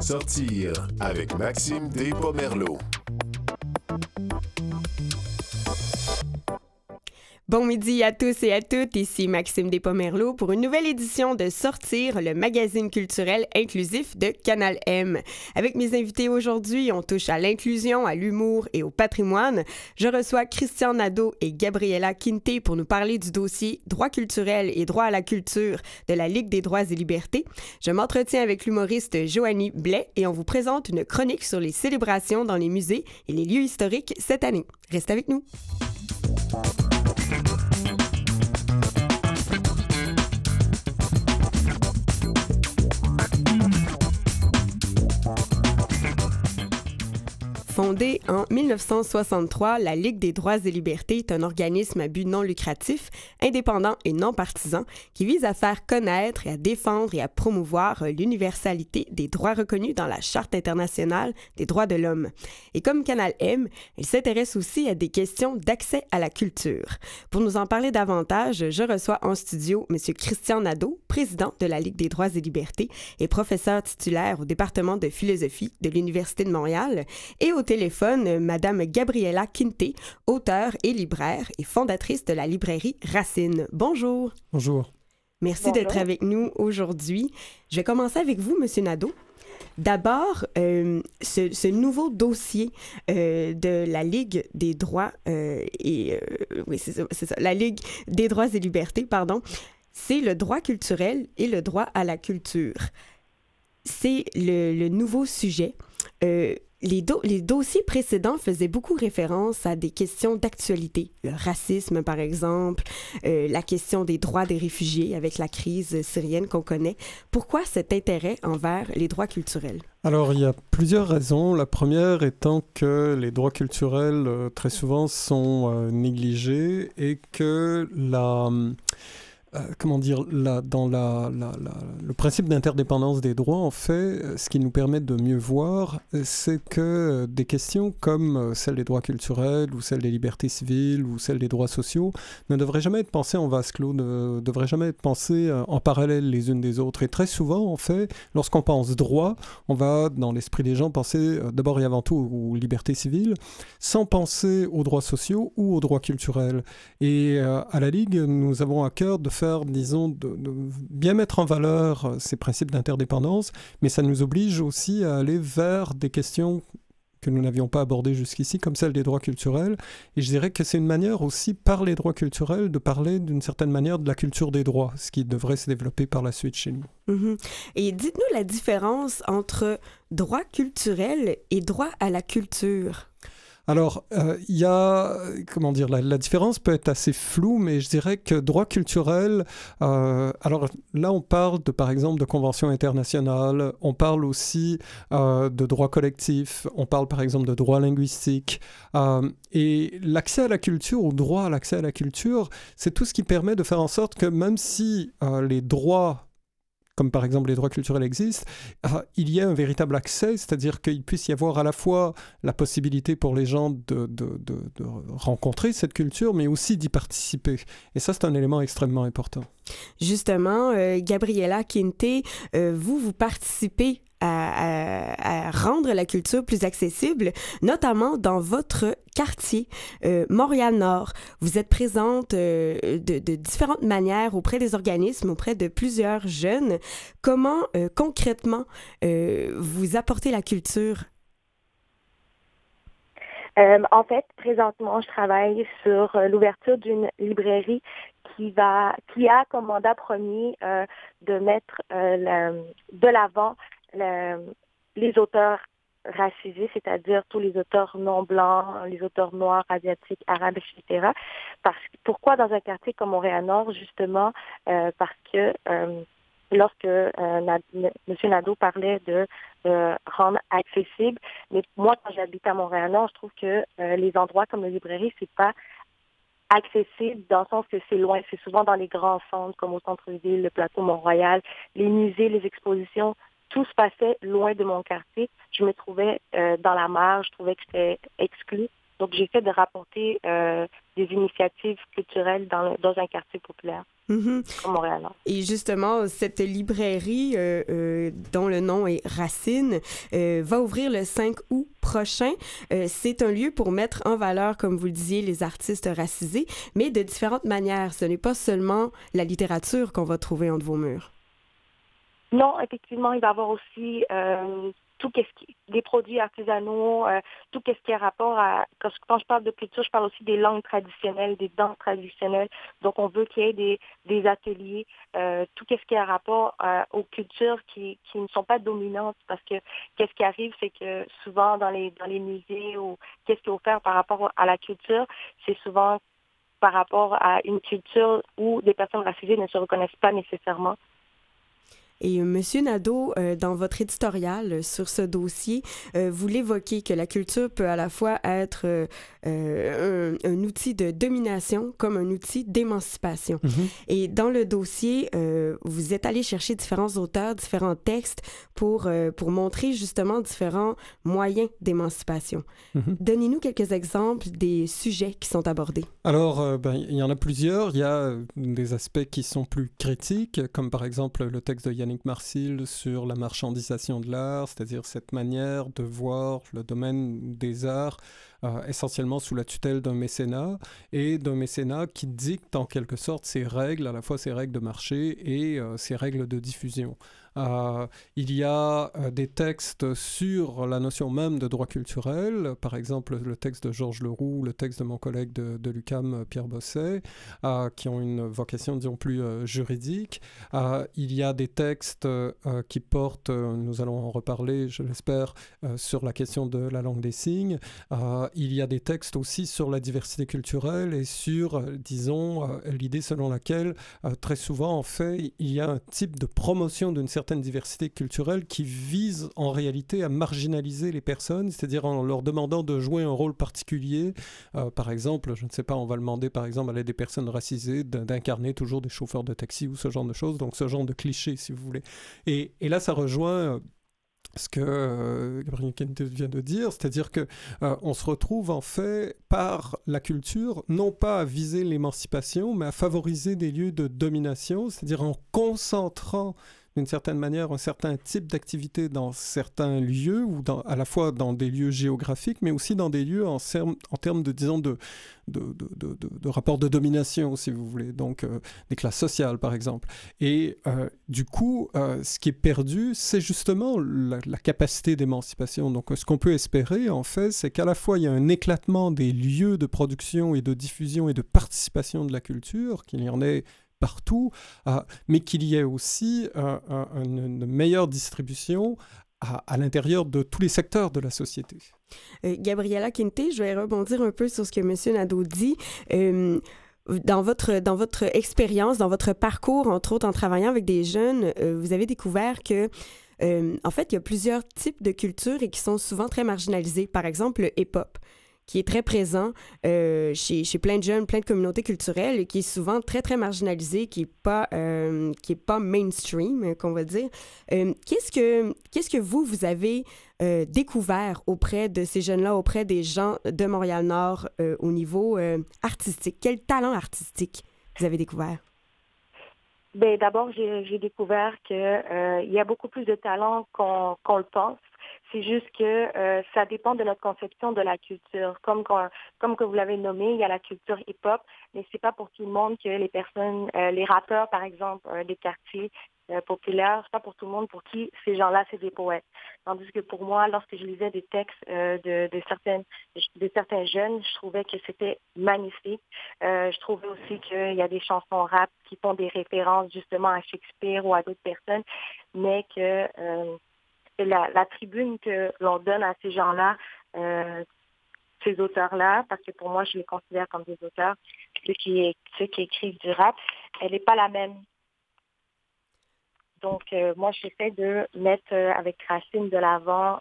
Sortir avec Maxime Despomerleaux. Bon midi à tous et à toutes, ici Maxime Despomerleaux pour une nouvelle édition de Sortir, le magazine culturel inclusif de Canal M. Avec mes invités aujourd'hui, on touche à l'inclusion, à l'humour et au patrimoine. Je reçois Christian Nadeau et Gabrielle Kinté pour nous parler du dossier Droits culturels et droit à la culture de la Ligue des droits et libertés. Je m'entretiens avec l'humoriste Joannie Blais et on vous présente une chronique sur les célébrations dans les musées et les lieux historiques cette année. Reste avec nous. Fondée en 1963, la Ligue des droits et libertés est un organisme à but non lucratif, indépendant et non partisan, qui vise à faire connaître, et à défendre et à promouvoir l'universalité des droits reconnus dans la Charte internationale des droits de l'homme. Et comme Canal M, elle s'intéresse aussi à des questions d'accès à la culture. Pour nous en parler davantage, je reçois en studio M. Christian Nadeau, président de la Ligue des droits et libertés et professeur titulaire au département de philosophie de l'Université de Montréal, et au téléphone, Madame Gabrielle Kinté, auteure et libraire et fondatrice de la librairie Racine. Bonjour. Bonjour. Merci d'être avec nous aujourd'hui. Je vais commencer avec vous, Monsieur Nadeau. D'abord, ce nouveau dossier de la Ligue des droits la Ligue des droits et libertés, c'est le droit culturel et le droit à la culture. C'est le nouveau sujet. Les dossiers précédents faisaient beaucoup référence à des questions d'actualité. Le racisme, par exemple, la question des droits des réfugiés avec la crise syrienne qu'on connaît. Pourquoi cet intérêt envers les droits culturels? Alors, il y a plusieurs raisons. La première étant que les droits culturels, très souvent, sont négligés et que le principe d'interdépendance des droits, en fait, ce qui nous permet de mieux voir, c'est que des questions comme celle des droits culturels ou celle des libertés civiles ou celle des droits sociaux ne devraient jamais être pensées en vase clos, ne devraient jamais être pensées en parallèle les unes des autres. Et très souvent, en fait, lorsqu'on pense droit, on va, dans l'esprit des gens, penser d'abord et avant tout aux libertés civiles, sans penser aux droits sociaux ou aux droits culturels. Et à la Ligue, nous avons à cœur de faire de bien mettre en valeur ces principes d'interdépendance, mais ça nous oblige aussi à aller vers des questions que nous n'avions pas abordées jusqu'ici, comme celle des droits culturels. Et je dirais que c'est une manière aussi, par les droits culturels, de parler d'une certaine manière de la culture des droits, ce qui devrait se développer par la suite chez nous. Mmh. Et dites-nous la différence entre droit culturel et droit à la culture. Alors, la différence peut être assez floue, mais je dirais que droit culturel, alors là on parle par exemple de conventions internationales, on parle aussi de droits collectifs, on parle par exemple de droits linguistiques, et l'accès à la culture, ou droit à l'accès à la culture, c'est tout ce qui permet de faire en sorte que même si les droits, comme par exemple les droits culturels existent, il y a un véritable accès, c'est-à-dire qu'il puisse y avoir à la fois la possibilité pour les gens de rencontrer cette culture, mais aussi d'y participer. Et ça, c'est un élément extrêmement important. Justement, Gabrielle Kinté, vous participez à rendre la culture plus accessible, notamment dans votre quartier, Montréal-Nord. Vous êtes présente de différentes manières auprès des organismes, auprès de plusieurs jeunes. Comment concrètement vous apportez la culture? En fait, présentement, je travaille sur l'ouverture d'une librairie qui a comme mandat premier de mettre de l'avant les auteurs racisés, c'est-à-dire tous les auteurs non blancs, les auteurs noirs, asiatiques, arabes, etc. Pourquoi dans un quartier comme Montréal-Nord, justement, parce que lorsque M. Nadeau parlait de rendre accessible, mais moi, quand j'habite à Montréal-Nord, je trouve que les endroits comme les librairies, c'est pas accessible dans le sens que c'est loin. C'est souvent dans les grands centres, comme au centre-ville, le plateau Mont-Royal, les musées, les expositions. Tout se passait loin de mon quartier. Je me trouvais dans la marge, je trouvais que j'étais exclue. Donc, j'essaie de rapporter des initiatives culturelles dans un quartier populaire. Mm-hmm. Montréal. Et justement, cette librairie dont le nom est Racine va ouvrir le 5 août prochain. C'est un lieu pour mettre en valeur, comme vous le disiez, les artistes racisés, mais de différentes manières. Ce n'est pas seulement la littérature qu'on va trouver entre vos murs. Non, effectivement, il va y avoir aussi tout ce qui des produits artisanaux, tout ce qui a rapport à... Quand je parle de culture, je parle aussi des langues traditionnelles, des danses traditionnelles. Donc, on veut qu'il y ait des ateliers, tout ce qui a rapport aux cultures qui ne sont pas dominantes. Parce que qu'est-ce qui arrive, c'est que souvent dans les musées, ou qu'est-ce qui est offert par rapport à la culture, c'est souvent par rapport à une culture où des personnes racisées ne se reconnaissent pas nécessairement. Et Monsieur Nadeau, dans votre éditorial sur ce dossier, vous l'évoquez que la culture peut à la fois être un outil de domination comme un outil d'émancipation. Mm-hmm. Et dans le dossier, vous êtes allé chercher différents auteurs, différents textes pour montrer justement différents moyens d'émancipation. Mm-hmm. Donnez-nous quelques exemples des sujets qui sont abordés. Alors, il y en a plusieurs. Il y a des aspects qui sont plus critiques, comme par exemple le texte de Yannick Marcille sur la marchandisation de l'art, c'est-à-dire cette manière de voir le domaine des arts essentiellement sous la tutelle d'un mécénat, et d'un mécénat qui dicte en quelque sorte ses règles, à la fois ses règles de marché et ses règles de diffusion. Il y a des textes sur la notion même de droit culturel, par exemple le texte de Georges Leroux, le texte de mon collègue de l'UQAM, Pierre Bosset, qui ont une vocation, disons, plus juridique. Il y a des textes qui portent, nous allons en reparler, je l'espère, sur la question de la langue des signes. Il y a des textes aussi sur la diversité culturelle et sur, disons, l'idée selon laquelle, très souvent, en fait, il y a un type de promotion d'une certaine diversité culturelle qui vise en réalité à marginaliser les personnes, c'est-à-dire en leur demandant de jouer un rôle particulier. Par exemple, je ne sais pas, on va demander, par exemple, à l'aide des personnes racisées d'incarner toujours des chauffeurs de taxi ou ce genre de choses, donc ce genre de clichés, si vous voulez. Et là, ça rejoint... ce que Gabrielle Kinté vient de dire, c'est-à-dire qu'on se retrouve en fait par la culture, non pas à viser l'émancipation, mais à favoriser des lieux de domination, c'est-à-dire en concentrant d'une certaine manière un certain type d'activité dans certains lieux, ou à la fois dans des lieux géographiques, mais aussi dans des lieux en termes de, disons, de rapport de domination, si vous voulez, donc des classes sociales, par exemple. Et du coup, ce qui est perdu, c'est justement la capacité d'émancipation. Donc, ce qu'on peut espérer, en fait, c'est qu'à la fois, il y a un éclatement des lieux de production et de diffusion et de participation de la culture, qu'il y en ait partout, mais qu'il y ait aussi une meilleure distribution à l'intérieur de tous les secteurs de la société. Gabrielle Kinté, je vais rebondir un peu sur ce que M. Nadeau dit. Dans votre expérience, dans votre parcours, entre autres en travaillant avec des jeunes, vous avez découvert que en fait, il y a plusieurs types de cultures et qui sont souvent très marginalisées. Par exemple, le hip-hop, qui est très présent chez plein de jeunes, plein de communautés culturelles, et qui est souvent très, très marginalisé, qui n'est pas mainstream, qu'on va dire. Qu'est-ce que vous avez découvert auprès de ces jeunes-là, auprès des gens de Montréal-Nord au niveau artistique? Quel talent artistique vous avez découvert? Bien, d'abord, j'ai découvert qu'il y a beaucoup plus de talent qu'on le pense. C'est juste que ça dépend de notre conception de la culture. Comme que vous l'avez nommé, il y a la culture hip-hop, mais c'est pas pour tout le monde que les personnes, les rappeurs par exemple, des quartiers populaires, c'est pas pour tout le monde pour qui ces gens-là c'est des poètes. Tandis que pour moi, lorsque je lisais des textes de certains jeunes, je trouvais que c'était magnifique. Je trouvais aussi qu'il y a des chansons rap qui font des références justement à Shakespeare ou à d'autres personnes, mais que la tribune que l'on donne à ces gens-là, ces auteurs-là, parce que pour moi, je les considère comme des auteurs, ceux qui écrivent du rap, elle n'est pas la même. Donc, moi, j'essaie de mettre avec Racine de l'avant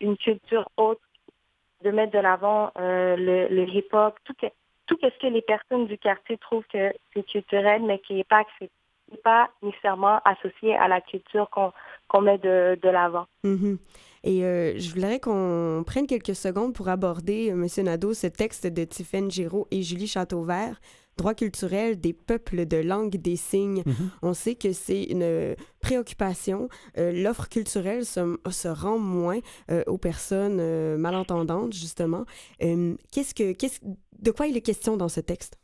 une culture autre, de mettre de l'avant le hip-hop, tout ce que les personnes du quartier trouvent que c'est culturel, mais qui n'est pas accepté, pas nécessairement associé à la culture qu'on met de l'avant. Mm-hmm. Et je voudrais qu'on prenne quelques secondes pour aborder, M. Nadeau, ce texte de Tiphaine Géraud et Julie Châteauvert, « Droit culturel des peuples de langue des signes ». On sait que c'est une préoccupation. L'offre culturelle se rend moins aux personnes malentendantes, justement. De quoi il est question dans ce texte?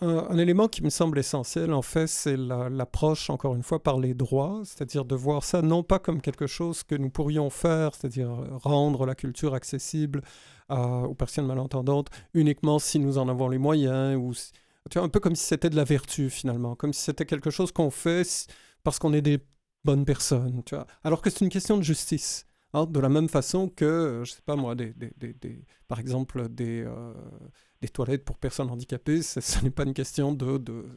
Un élément qui me semble essentiel, en fait, c'est l'approche, encore une fois, par les droits, c'est-à-dire de voir ça non pas comme quelque chose que nous pourrions faire, c'est-à-dire rendre la culture accessible aux personnes malentendantes uniquement si nous en avons les moyens, ou tu vois, un peu comme si c'était de la vertu finalement, comme si c'était quelque chose qu'on fait parce qu'on est des bonnes personnes, tu vois, alors que c'est une question de justice, hein, de la même façon que, je sais pas moi, par exemple des toilettes pour personnes handicapées, ce n'est pas une question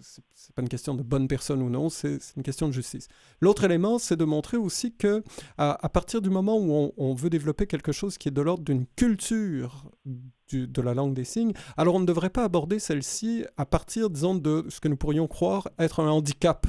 c'est pas une question de bonne personne ou non, c'est une question de justice. L'autre élément, c'est de montrer aussi que à partir du moment où on veut développer quelque chose qui est de l'ordre d'une culture de la langue des signes, alors on ne devrait pas aborder celle-ci à partir, disons, de ce que nous pourrions croire être un handicap,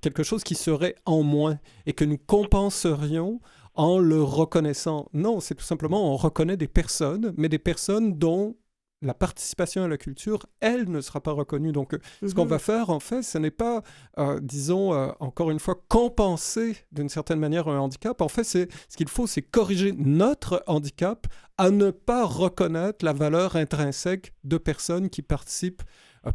quelque chose qui serait en moins et que nous compenserions en le reconnaissant. Non, c'est tout simplement on reconnaît des personnes, mais des personnes dont la participation à la culture, elle, ne sera pas reconnue. Donc, ce qu'on va faire, en fait, ce n'est pas, encore une fois, compenser d'une certaine manière un handicap. En fait, ce qu'il faut, c'est corriger notre handicap à ne pas reconnaître la valeur intrinsèque de personnes qui participent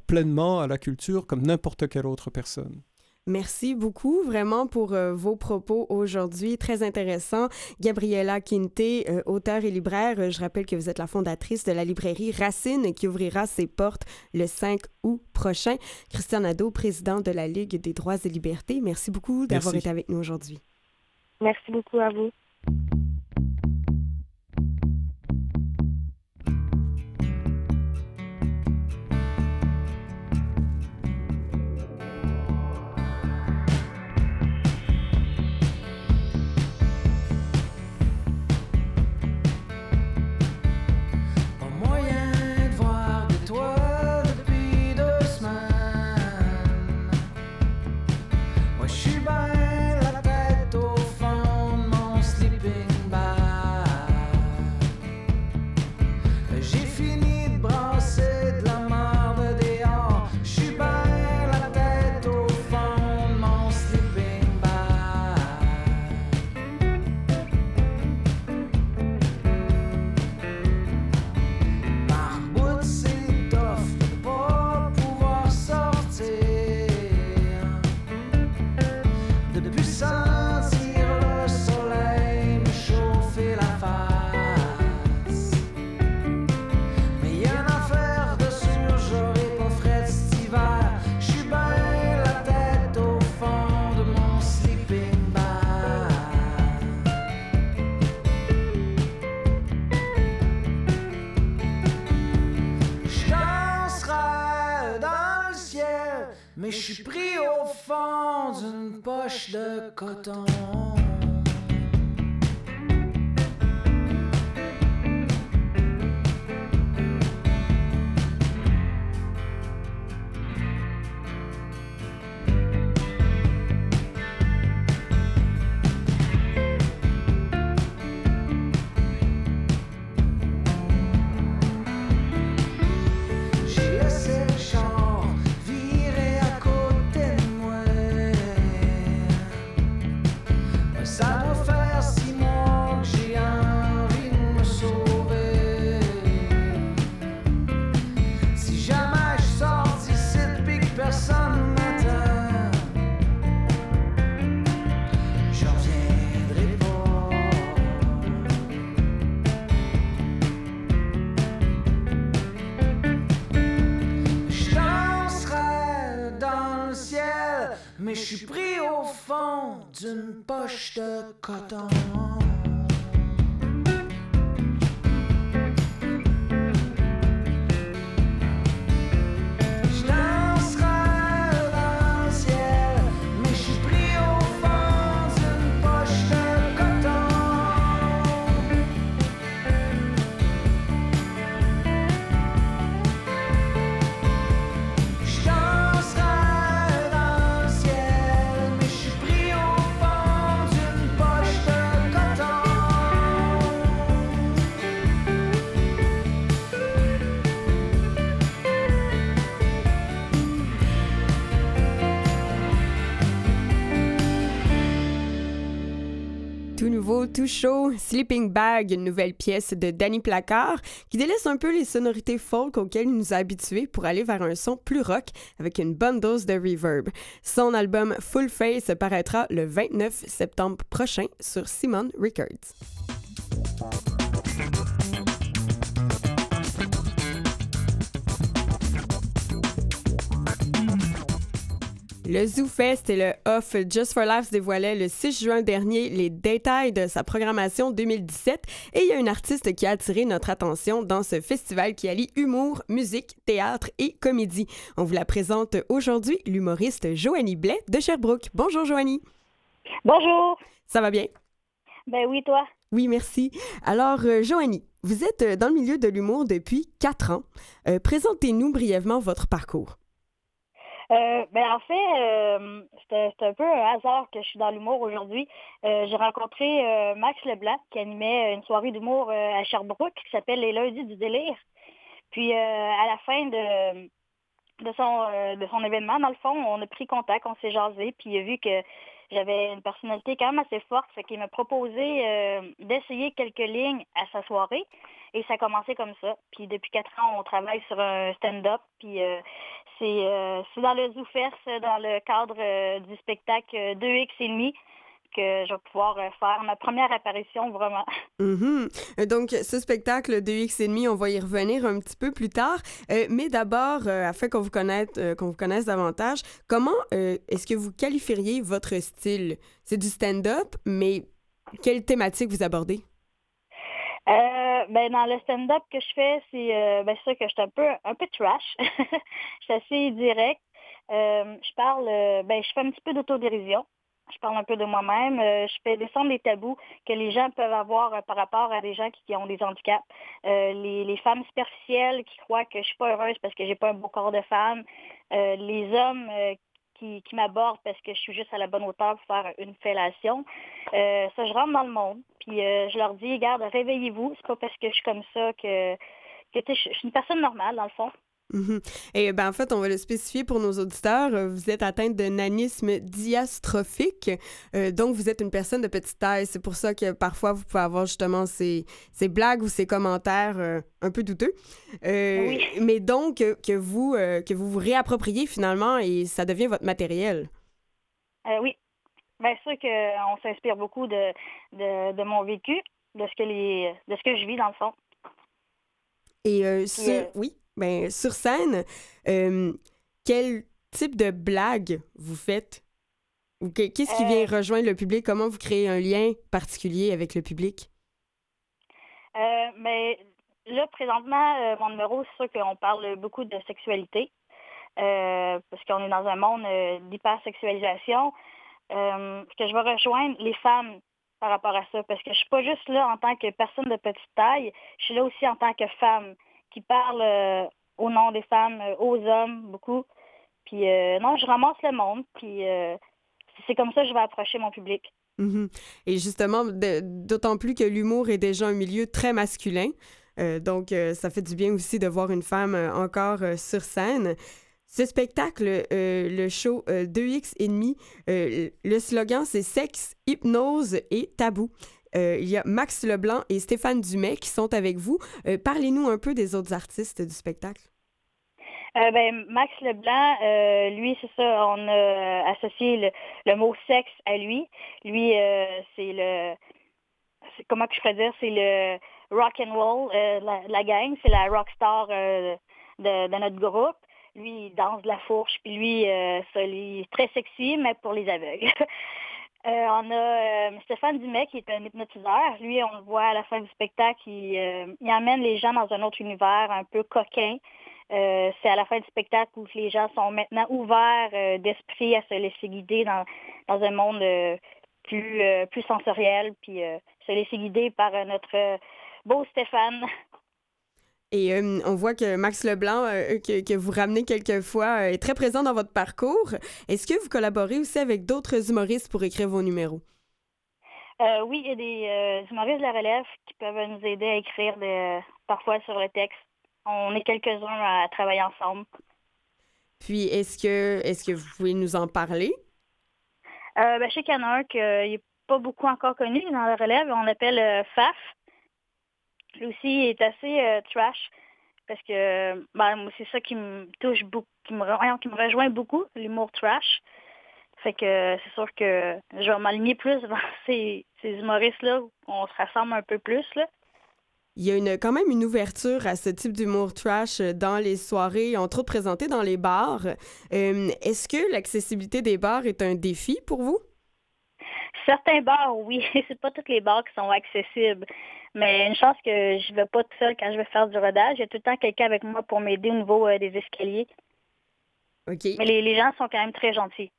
pleinement à la culture comme n'importe quelle autre personne. Merci beaucoup, vraiment, pour vos propos aujourd'hui. Très intéressant. Gabrielle Kinté, auteure et libraire, je rappelle que vous êtes la fondatrice de la librairie Racine, qui ouvrira ses portes le 5 août prochain. Christian Nadeau, président de la Ligue des droits et libertés, merci beaucoup d'avoir été avec nous aujourd'hui. Merci beaucoup à vous. Mais je suis pris au fond d'une poche de coton. Je suis pris au fond d'une poche de coton. nouveau tout chaud, Sleeping Bag, une nouvelle pièce de Danny Placard qui délaisse un peu les sonorités folk auxquelles il nous a habitués pour aller vers un son plus rock avec une bonne dose de reverb. Son album Full Face paraîtra le 29 septembre prochain sur Simon Records. Le ZooFest et le Off Just for Laughs dévoilaient le 6 juin dernier les détails de sa programmation 2017 et il y a une artiste qui a attiré notre attention dans ce festival qui allie humour, musique, théâtre et comédie. On vous la présente aujourd'hui, l'humoriste Joannie Blais de Sherbrooke. Bonjour Joannie. Bonjour. Ça va bien? Ben oui, toi? Oui, merci. Alors Joannie, vous êtes dans le milieu de l'humour depuis 4 ans. Présentez-nous brièvement votre parcours. En fait, c'est un peu un hasard que je suis dans l'humour aujourd'hui. J'ai rencontré Max Leblanc qui animait une soirée d'humour à Sherbrooke qui s'appelle Les lundis du délire. Puis à la fin de son événement, dans le fond, on a pris contact, on s'est jasé, puis il a vu que j'avais une personnalité quand même assez forte, fait qu'il m'a proposé d'essayer quelques lignes à sa soirée. Et ça a commencé comme ça. Puis depuis 4 ans, on travaille sur un stand-up. Puis c'est dans le ZooFest, dans le cadre du spectacle 2X et demi, que je vais pouvoir faire ma première apparition, vraiment. Mm-hmm. Donc, ce spectacle 2X et demi, on va y revenir un petit peu plus tard. Mais d'abord, afin qu'on vous connaisse davantage, comment est-ce que vous qualifieriez votre style? C'est du stand-up, mais quelle thématique vous abordez? Dans le stand-up que je fais, c'est sûr que je suis un peu trash. Je suis assez direct. Je fais un petit peu d'autodérision. Je parle un peu de moi-même. Je fais descendre les tabous que les gens peuvent avoir par rapport à des gens qui ont des handicaps. Les femmes superficielles qui croient que je suis pas heureuse parce que j'ai pas un beau corps de femme. Les hommes qui m'abordent parce que je suis juste à la bonne hauteur pour faire une fellation. Ça, je rentre dans le monde. Puis je leur dis, regarde, réveillez-vous. C'est pas parce que je suis comme ça que je suis une personne normale, dans le fond. Mm-hmm. Et en fait, on va le spécifier pour nos auditeurs. Vous êtes atteinte de nanisme diastrophique. Donc, vous êtes une personne de petite taille. C'est pour ça que parfois, vous pouvez avoir justement ces blagues ou ces commentaires un peu douteux. Oui. Mais donc, que vous réappropriez finalement et ça devient votre matériel. Oui. Bien sûr qu'on s'inspire beaucoup de mon vécu, de ce que je vis dans le fond. Et sur scène, quel type de blague vous faites? Ou qu'est-ce qui vient rejoindre le public? Comment vous créez un lien particulier avec le public? Là, présentement, mon numéro, c'est sûr qu'on parle beaucoup de sexualité, parce qu'on est dans un monde d'hypersexualisation. Que je vais rejoindre les femmes par rapport à ça, parce que je suis pas juste là en tant que personne de petite taille, je suis là aussi en tant que femme qui parle au nom des femmes, aux hommes, beaucoup. Puis je ramasse le monde, puis c'est comme ça que je vais approcher mon public. Mm-hmm. Et justement, d'autant plus que l'humour est déjà un milieu très masculin, donc ça fait du bien aussi de voir une femme encore sur scène. Ce spectacle, le show 2X et demi, le slogan c'est « Sexe, hypnose et tabou ». Il y a Max Leblanc et Stéphane Dumais qui sont avec vous. Parlez-nous un peu des autres artistes du spectacle. Max Leblanc, lui, c'est ça, on a associé le mot « sexe » à lui. Lui, c'est le rock and roll, la gang, c'est la rockstar de notre groupe. Lui, il danse de la fourche, puis lui, il est très sexy, mais pour les aveugles. On a Stéphane Dumais, qui est un hypnotiseur. Lui, on le voit à la fin du spectacle, il emmène les gens dans un autre univers un peu coquin. C'est à la fin du spectacle où les gens sont maintenant ouverts d'esprit à se laisser guider dans un monde plus sensoriel, puis se laisser guider par notre beau Stéphane. Et on voit que Max Leblanc, que vous ramenez quelquefois, est très présent dans votre parcours. Est-ce que vous collaborez aussi avec d'autres humoristes pour écrire vos numéros? Oui, il y a des humoristes de la relève qui peuvent nous aider à écrire parfois sur le texte. On est quelques-uns à travailler ensemble. Puis, est-ce que vous pouvez nous en parler? Je sais qu'il y en a un qui est pas beaucoup encore connu dans la relève. On l'appelle Faf. Lui aussi est assez trash parce que ben, c'est ça qui me touche beaucoup, qui me rejoint beaucoup, l'humour trash. Fait que c'est sûr que je vais m'aligner plus vers ces humoristes-là où on se rassemble un peu plus, là. Il y a quand même une ouverture à ce type d'humour trash dans les soirées, entre autres présentées dans les bars. Est-ce que l'accessibilité des bars est un défi pour vous? Certains bars, oui. C'est pas tous les bars qui sont accessibles. Mais une chance que je vais pas tout seul quand je vais faire du rodage. Il y a tout le temps quelqu'un avec moi pour m'aider au niveau des escaliers. OK. Mais les gens sont quand même très gentils.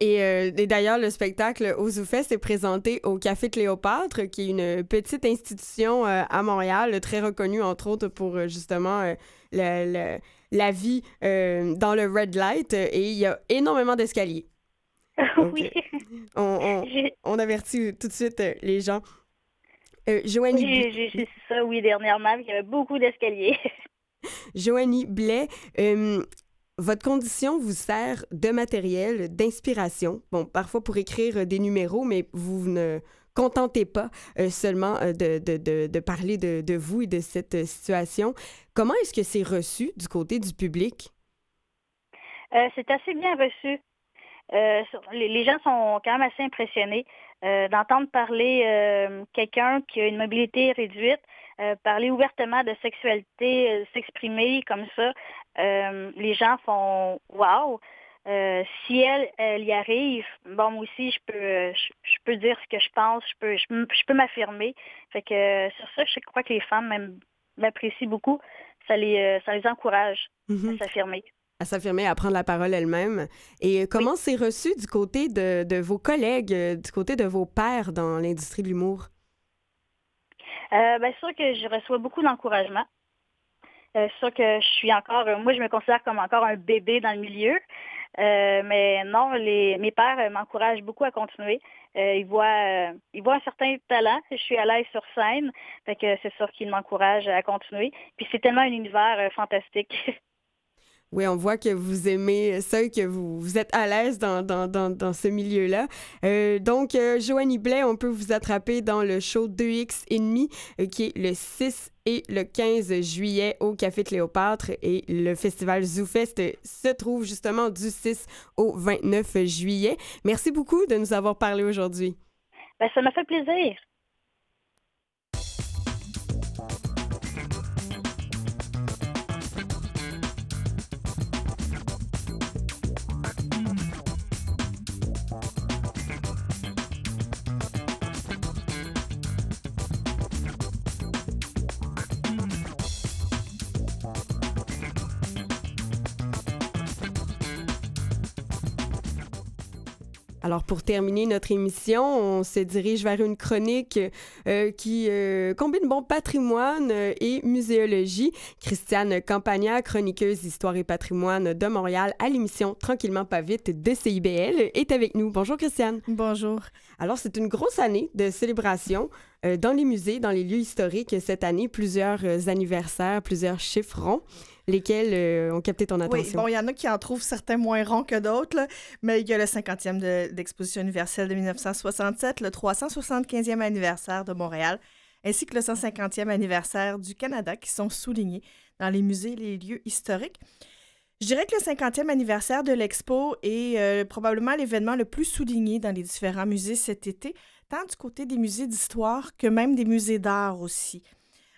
Et d'ailleurs, le spectacle Ouzoufès est présenté au Café Cléopâtre, qui est une petite institution à Montréal, très reconnue, entre autres, pour justement la vie dans le red light. Et il y a énormément d'escaliers. Donc, oui. On avertit tout de suite les gens. Joannie... J'ai su ça, oui, dernièrement, il y avait beaucoup d'escaliers. Joannie Blais... votre condition vous sert de matériel, d'inspiration, bon, parfois pour écrire des numéros, mais vous ne contentez pas seulement de parler de vous et de cette situation. Comment est-ce que c'est reçu du côté du public? C'est assez bien reçu. Les gens sont quand même assez impressionnés d'entendre parler quelqu'un qui a une mobilité réduite, parler ouvertement de sexualité, s'exprimer comme ça. Les gens font « wow ». Si elle y arrive, bon, moi aussi, je peux dire ce que je pense, je peux m'affirmer. Fait que sur ça, je crois que les femmes m'apprécient beaucoup. Ça les encourage à s'affirmer. À s'affirmer, à prendre la parole elle-même. Et comment c'est reçu du côté de vos collègues, du côté de vos pairs dans l'industrie de l'humour? Bien sûr que je reçois beaucoup d'encouragement. C'est sûr que je suis encore... moi, je me considère comme encore un bébé dans le milieu. Mais non, mes pairs m'encouragent beaucoup à continuer. Ils voient un certain talent. Je suis à l'aise sur scène. Fait que c'est sûr qu'ils m'encouragent à continuer. Puis c'est tellement un univers fantastique. Oui, on voit que vous aimez ça, que vous êtes à l'aise dans ce milieu-là. Donc, Joannie Blais, on peut vous attraper dans le show 2X et demi, qui est le 6 et le 15 juillet au Café Cléopâtre. Et le festival ZooFest se trouve justement du 6 au 29 juillet. Merci beaucoup de nous avoir parlé aujourd'hui. Ben, ça m'a fait plaisir. Alors, pour terminer notre émission, on se dirige vers une chronique qui combine bon patrimoine et muséologie. Christiane Campagna, chroniqueuse Histoire et patrimoine de Montréal à l'émission Tranquillement, pas vite de CIBL, est avec nous. Bonjour, Christiane. Bonjour. Alors, c'est une grosse année de célébration dans les musées, dans les lieux historiques. Cette année, plusieurs anniversaires, plusieurs chiffres ronds. Lesquels ont capté ton attention? Oui, bon, il y en a qui en trouvent certains moins ronds que d'autres, là, mais il y a le 50e d'Exposition universelle de 1967, le 375e anniversaire de Montréal, ainsi que le 150e anniversaire du Canada qui sont soulignés dans les musées et les lieux historiques. Je dirais que le 50e anniversaire de l'Expo est probablement l'événement le plus souligné dans les différents musées cet été, tant du côté des musées d'histoire que même des musées d'art aussi.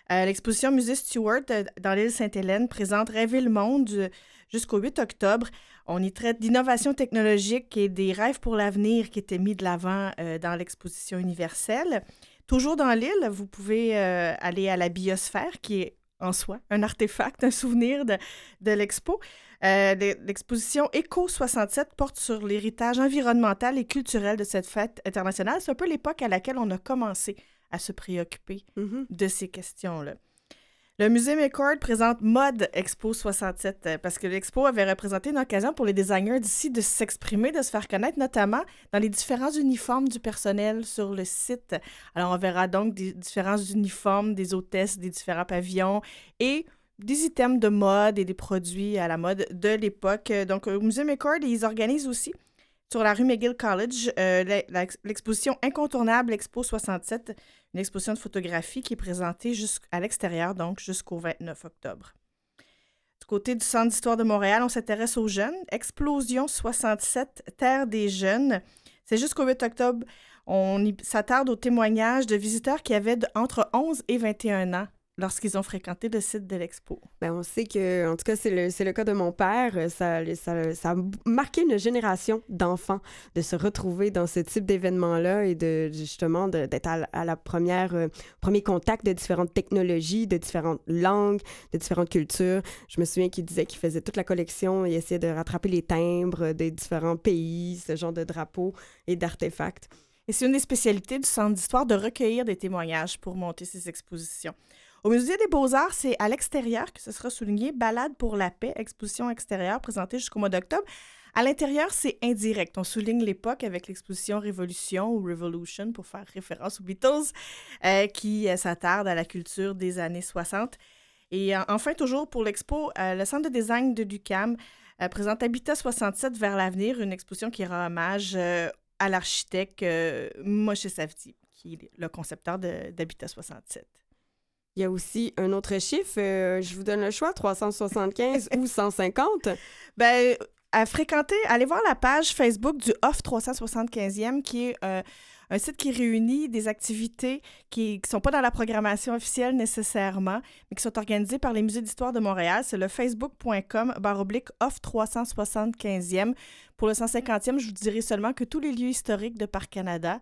L'exposition Musée Stewart dans l'île Sainte-Hélène présente « Rêver le monde » jusqu'au 8 octobre. On y traite d'innovation technologique et des rêves pour l'avenir qui étaient mis de l'avant dans l'exposition universelle. Toujours dans l'île, vous pouvez aller à la biosphère qui est en soi un artefact, un souvenir de l'expo. L'exposition Expo 67 porte sur l'héritage environnemental et culturel de cette fête internationale. C'est un peu l'époque à laquelle on a commencé à se préoccuper de ces questions-là. Le musée McCord présente Mode Expo 67 parce que l'expo avait représenté une occasion pour les designers d'ici de s'exprimer, de se faire connaître, notamment dans les différents uniformes du personnel sur le site. Alors, on verra donc des différents uniformes, des hôtesses, des différents pavillons et des items de mode et des produits à la mode de l'époque. Donc, au musée McCord, ils organisent aussi sur la rue McGill College, l'exposition incontournable Expo 67, une exposition de photographie qui est présentée à l'extérieur, donc jusqu'au 29 octobre. Du côté du Centre d'histoire de Montréal, on s'intéresse aux jeunes. Explosion 67, Terre des jeunes. C'est jusqu'au 8 octobre. On s'attarde aux témoignages de visiteurs qui avaient entre 11 et 21 ans lorsqu'ils ont fréquenté le site de l'expo. Bien, on sait que, en tout cas, c'est le cas de mon père. Ça a marqué une génération d'enfants de se retrouver dans ce type d'événement-là et de justement d'être à la premier contact de différentes technologies, de différentes langues, de différentes cultures. Je me souviens qu'il disait qu'il faisait toute la collection et essayait de rattraper les timbres des différents pays, ce genre de drapeaux et d'artefacts. Et c'est une des spécialités du Centre d'histoire de recueillir des témoignages pour monter ces expositions. Au Musée des beaux-arts, c'est à l'extérieur que ce sera souligné. Balade pour la paix, exposition extérieure présentée jusqu'au mois d'octobre. À l'intérieur, c'est indirect. On souligne l'époque avec l'exposition Révolution ou Revolution, pour faire référence aux Beatles, qui s'attarde à la culture des années 60. Et enfin, toujours pour l'expo, le Centre de design de l'UQAM présente Habitat 67 vers l'avenir, une exposition qui rend hommage à l'architecte Moshe Safdie, qui est le concepteur d'Habitat 67. Il y a aussi un autre chiffre, je vous donne le choix, 375 ou 150. Bien, allez voir la page Facebook du Off 375e, qui est un site qui réunit des activités qui ne sont pas dans la programmation officielle nécessairement, mais qui sont organisées par les musées d'histoire de Montréal. C'est le facebook.com/Off 375e. Pour le 150e, je vous dirai seulement que tous les lieux historiques de Parc Canada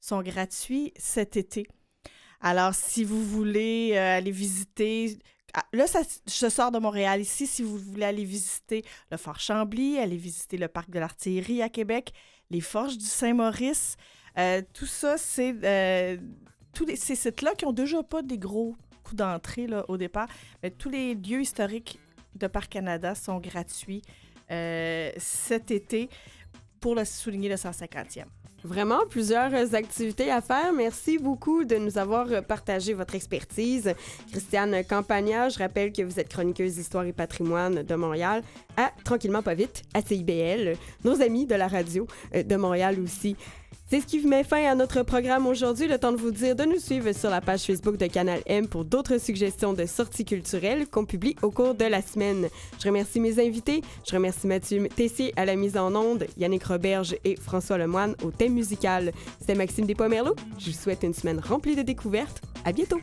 sont gratuits cet été. Alors, si vous voulez aller visiter... Là, je sors de Montréal ici. Si vous voulez aller visiter le Fort Chambly, aller visiter le Parc de l'Artillerie à Québec, les Forges du Saint-Maurice, tout ça, c'est... ces sites-là qui n'ont déjà pas des gros coups d'entrée là, au départ, mais tous les lieux historiques de Parc Canada sont gratuits cet été pour souligner le 150e. Vraiment, plusieurs activités à faire. Merci beaucoup de nous avoir partagé votre expertise. Christiane Campagna, je rappelle que vous êtes chroniqueuse Histoire et patrimoine de Montréal à Tranquillement, pas vite, à CIBL, nos amis de la radio de Montréal aussi. C'est ce qui met fin à notre programme aujourd'hui. Le temps de vous dire de nous suivre sur la page Facebook de Canal M pour d'autres suggestions de sorties culturelles qu'on publie au cours de la semaine. Je remercie mes invités. Je remercie Mathieu Tessier à la mise en onde, Yannick Roberge et François Lemoine au thème musical. C'était Maxime Despomerleaux. Je vous souhaite une semaine remplie de découvertes. À bientôt!